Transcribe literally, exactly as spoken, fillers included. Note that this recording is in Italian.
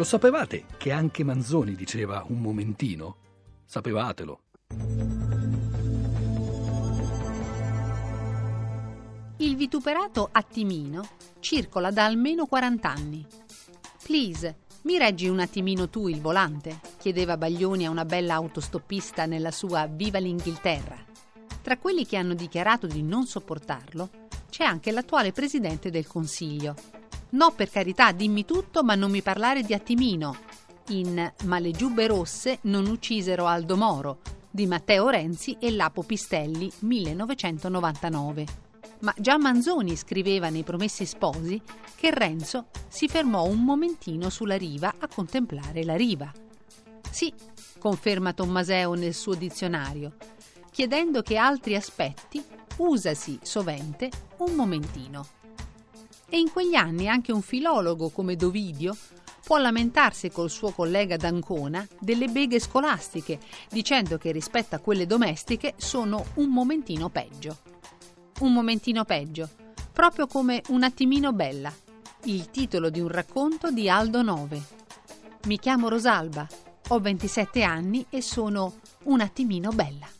Lo sapevate che anche Manzoni diceva un momentino? Sapevatelo. Il vituperato attimino circola da almeno quaranta anni. Please, mi reggi un attimino tu il volante? Chiedeva Baglioni a una bella autostoppista nella sua Viva l'Inghilterra. Tra quelli che hanno dichiarato di non sopportarlo c'è anche l'attuale presidente del Consiglio. No, per carità, dimmi tutto, ma non mi parlare di attimino. In Ma le giubbe rosse non uccisero Aldo Moro di Matteo Renzi e Lapo Pistelli millenovecentonovantanove. Ma già Manzoni scriveva nei Promessi Sposi che Renzo si fermò un momentino sulla riva a contemplare la riva. Sì, conferma Tommaseo nel suo dizionario, chiedendo che altri aspetti usasi sovente un momentino. E in quegli anni anche un filologo come Dovidio può lamentarsi col suo collega d'Ancona delle beghe scolastiche, dicendo che rispetto a quelle domestiche sono un momentino peggio. Un momentino peggio, proprio come Un attimino bella, il titolo di un racconto di Aldo Nove. Mi chiamo Rosalba, ho ventisette anni e sono un attimino bella.